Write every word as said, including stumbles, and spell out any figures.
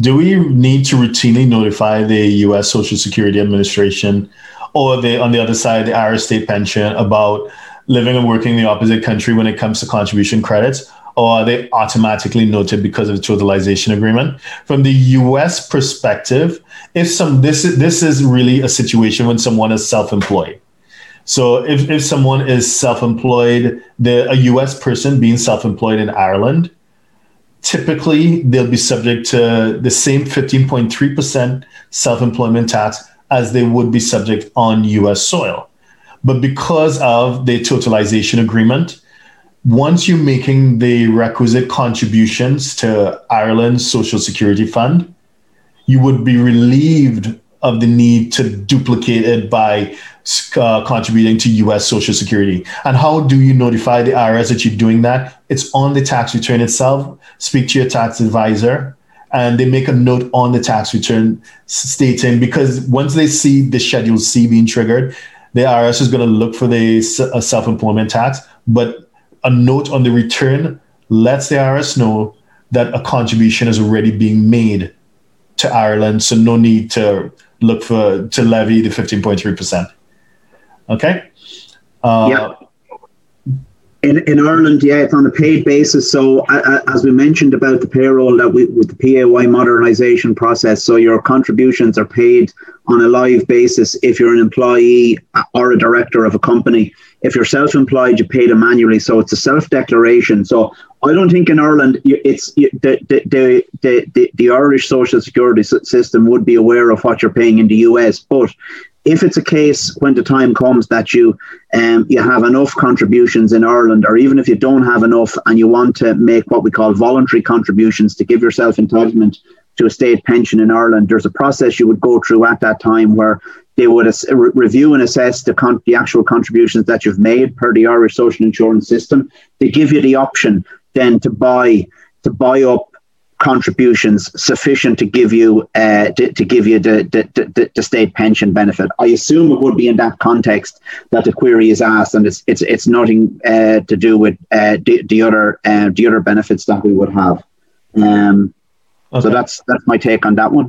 do we need to routinely notify the U S Social Security Administration or the, on the other side, the I R S state pension about living and working in the opposite country when it comes to contribution credits? Or are they automatically noted because of the totalization agreement? From the U S perspective, if some this is, this is really a situation when someone is self-employed. So if, if someone is self-employed, the, a U S person being self-employed in Ireland, typically they'll be subject to the same fifteen point three percent self-employment tax as they would be subject on U S soil. But because of the totalization agreement, once you're making the requisite contributions to Ireland's Social Security Fund, you would be relieved of the need to duplicate it by uh, contributing to U S Social Security. And how do you notify the I R S that you're doing that? It's on the tax return itself. Speak to your tax advisor, and they make a note on the tax return stating, because once they see the Schedule C being triggered, the I R S is going to look for the uh, self-employment tax, but a note on the return lets the I R S know that a contribution is already being made to Ireland, so no need to look for to levy the fifteen point three percent. Okay? Uh, yeah. In, in Ireland, yeah, it's on a paid basis. So uh, as we mentioned about the payroll, that we, with the P A Y E modernization process, so your contributions are paid on a live basis if you're an employee or a director of a company. If you're self-employed, you pay them manually. So it's a self-declaration. So I don't think in Ireland, it's the the, the, the the Irish social security system would be aware of what you're paying in the U S. But if it's a case when the time comes that you um, you have enough contributions in Ireland, or even if you don't have enough and you want to make what we call voluntary contributions to give yourself entitlement to a state pension in Ireland, there's a process you would go through at that time where they would as- re- review and assess the, con- the actual contributions that you've made per the Irish social insurance system. They give you the option then to buy to buy up contributions sufficient to give you uh, to, to give you the, the, the, the state pension benefit. I assume it would be in that context that the query is asked, and it's it's it's nothing uh, to do with uh, the, the other uh, the other benefits that we would have. Um, okay. So that's that's my take on that one.